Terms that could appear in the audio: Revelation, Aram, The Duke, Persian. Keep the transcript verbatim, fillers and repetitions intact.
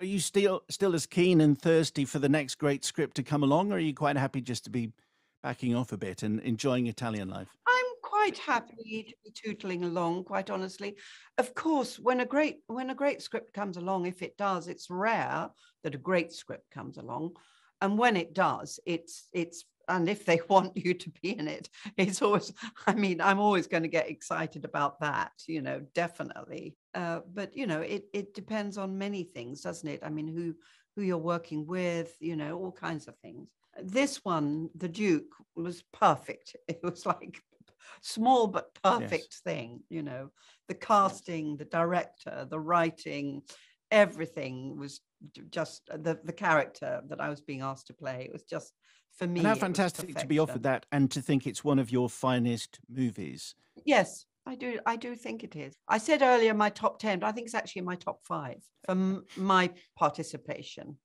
Are you still still as keen and thirsty for the next great script to come along, or are you quite happy just to be backing off a bit and enjoying Italian life? I'm quite happy to be tootling along, quite honestly. Of course, when a great when a great script comes along, if it does, it's rare that a great script comes along, and when it does, it's it's and if they want you to be in it, it's always, I mean, I'm always going to get excited about that, you know, definitely. Uh, but, you know, it, it depends on many things, doesn't it? I mean, who, who you're working with, you know, all kinds of things. This one, The Duke, was perfect. It was like small but perfect yes. thing, you know. The casting, yes. the director, the writing, everything was just the, the character that I was being asked to play. It was just... For me, and how fantastic to be offered that, and to think it's one of your finest movies. Yes, I do. I do think it is. I said earlier my top ten, but I think it's actually my top five for m my participation.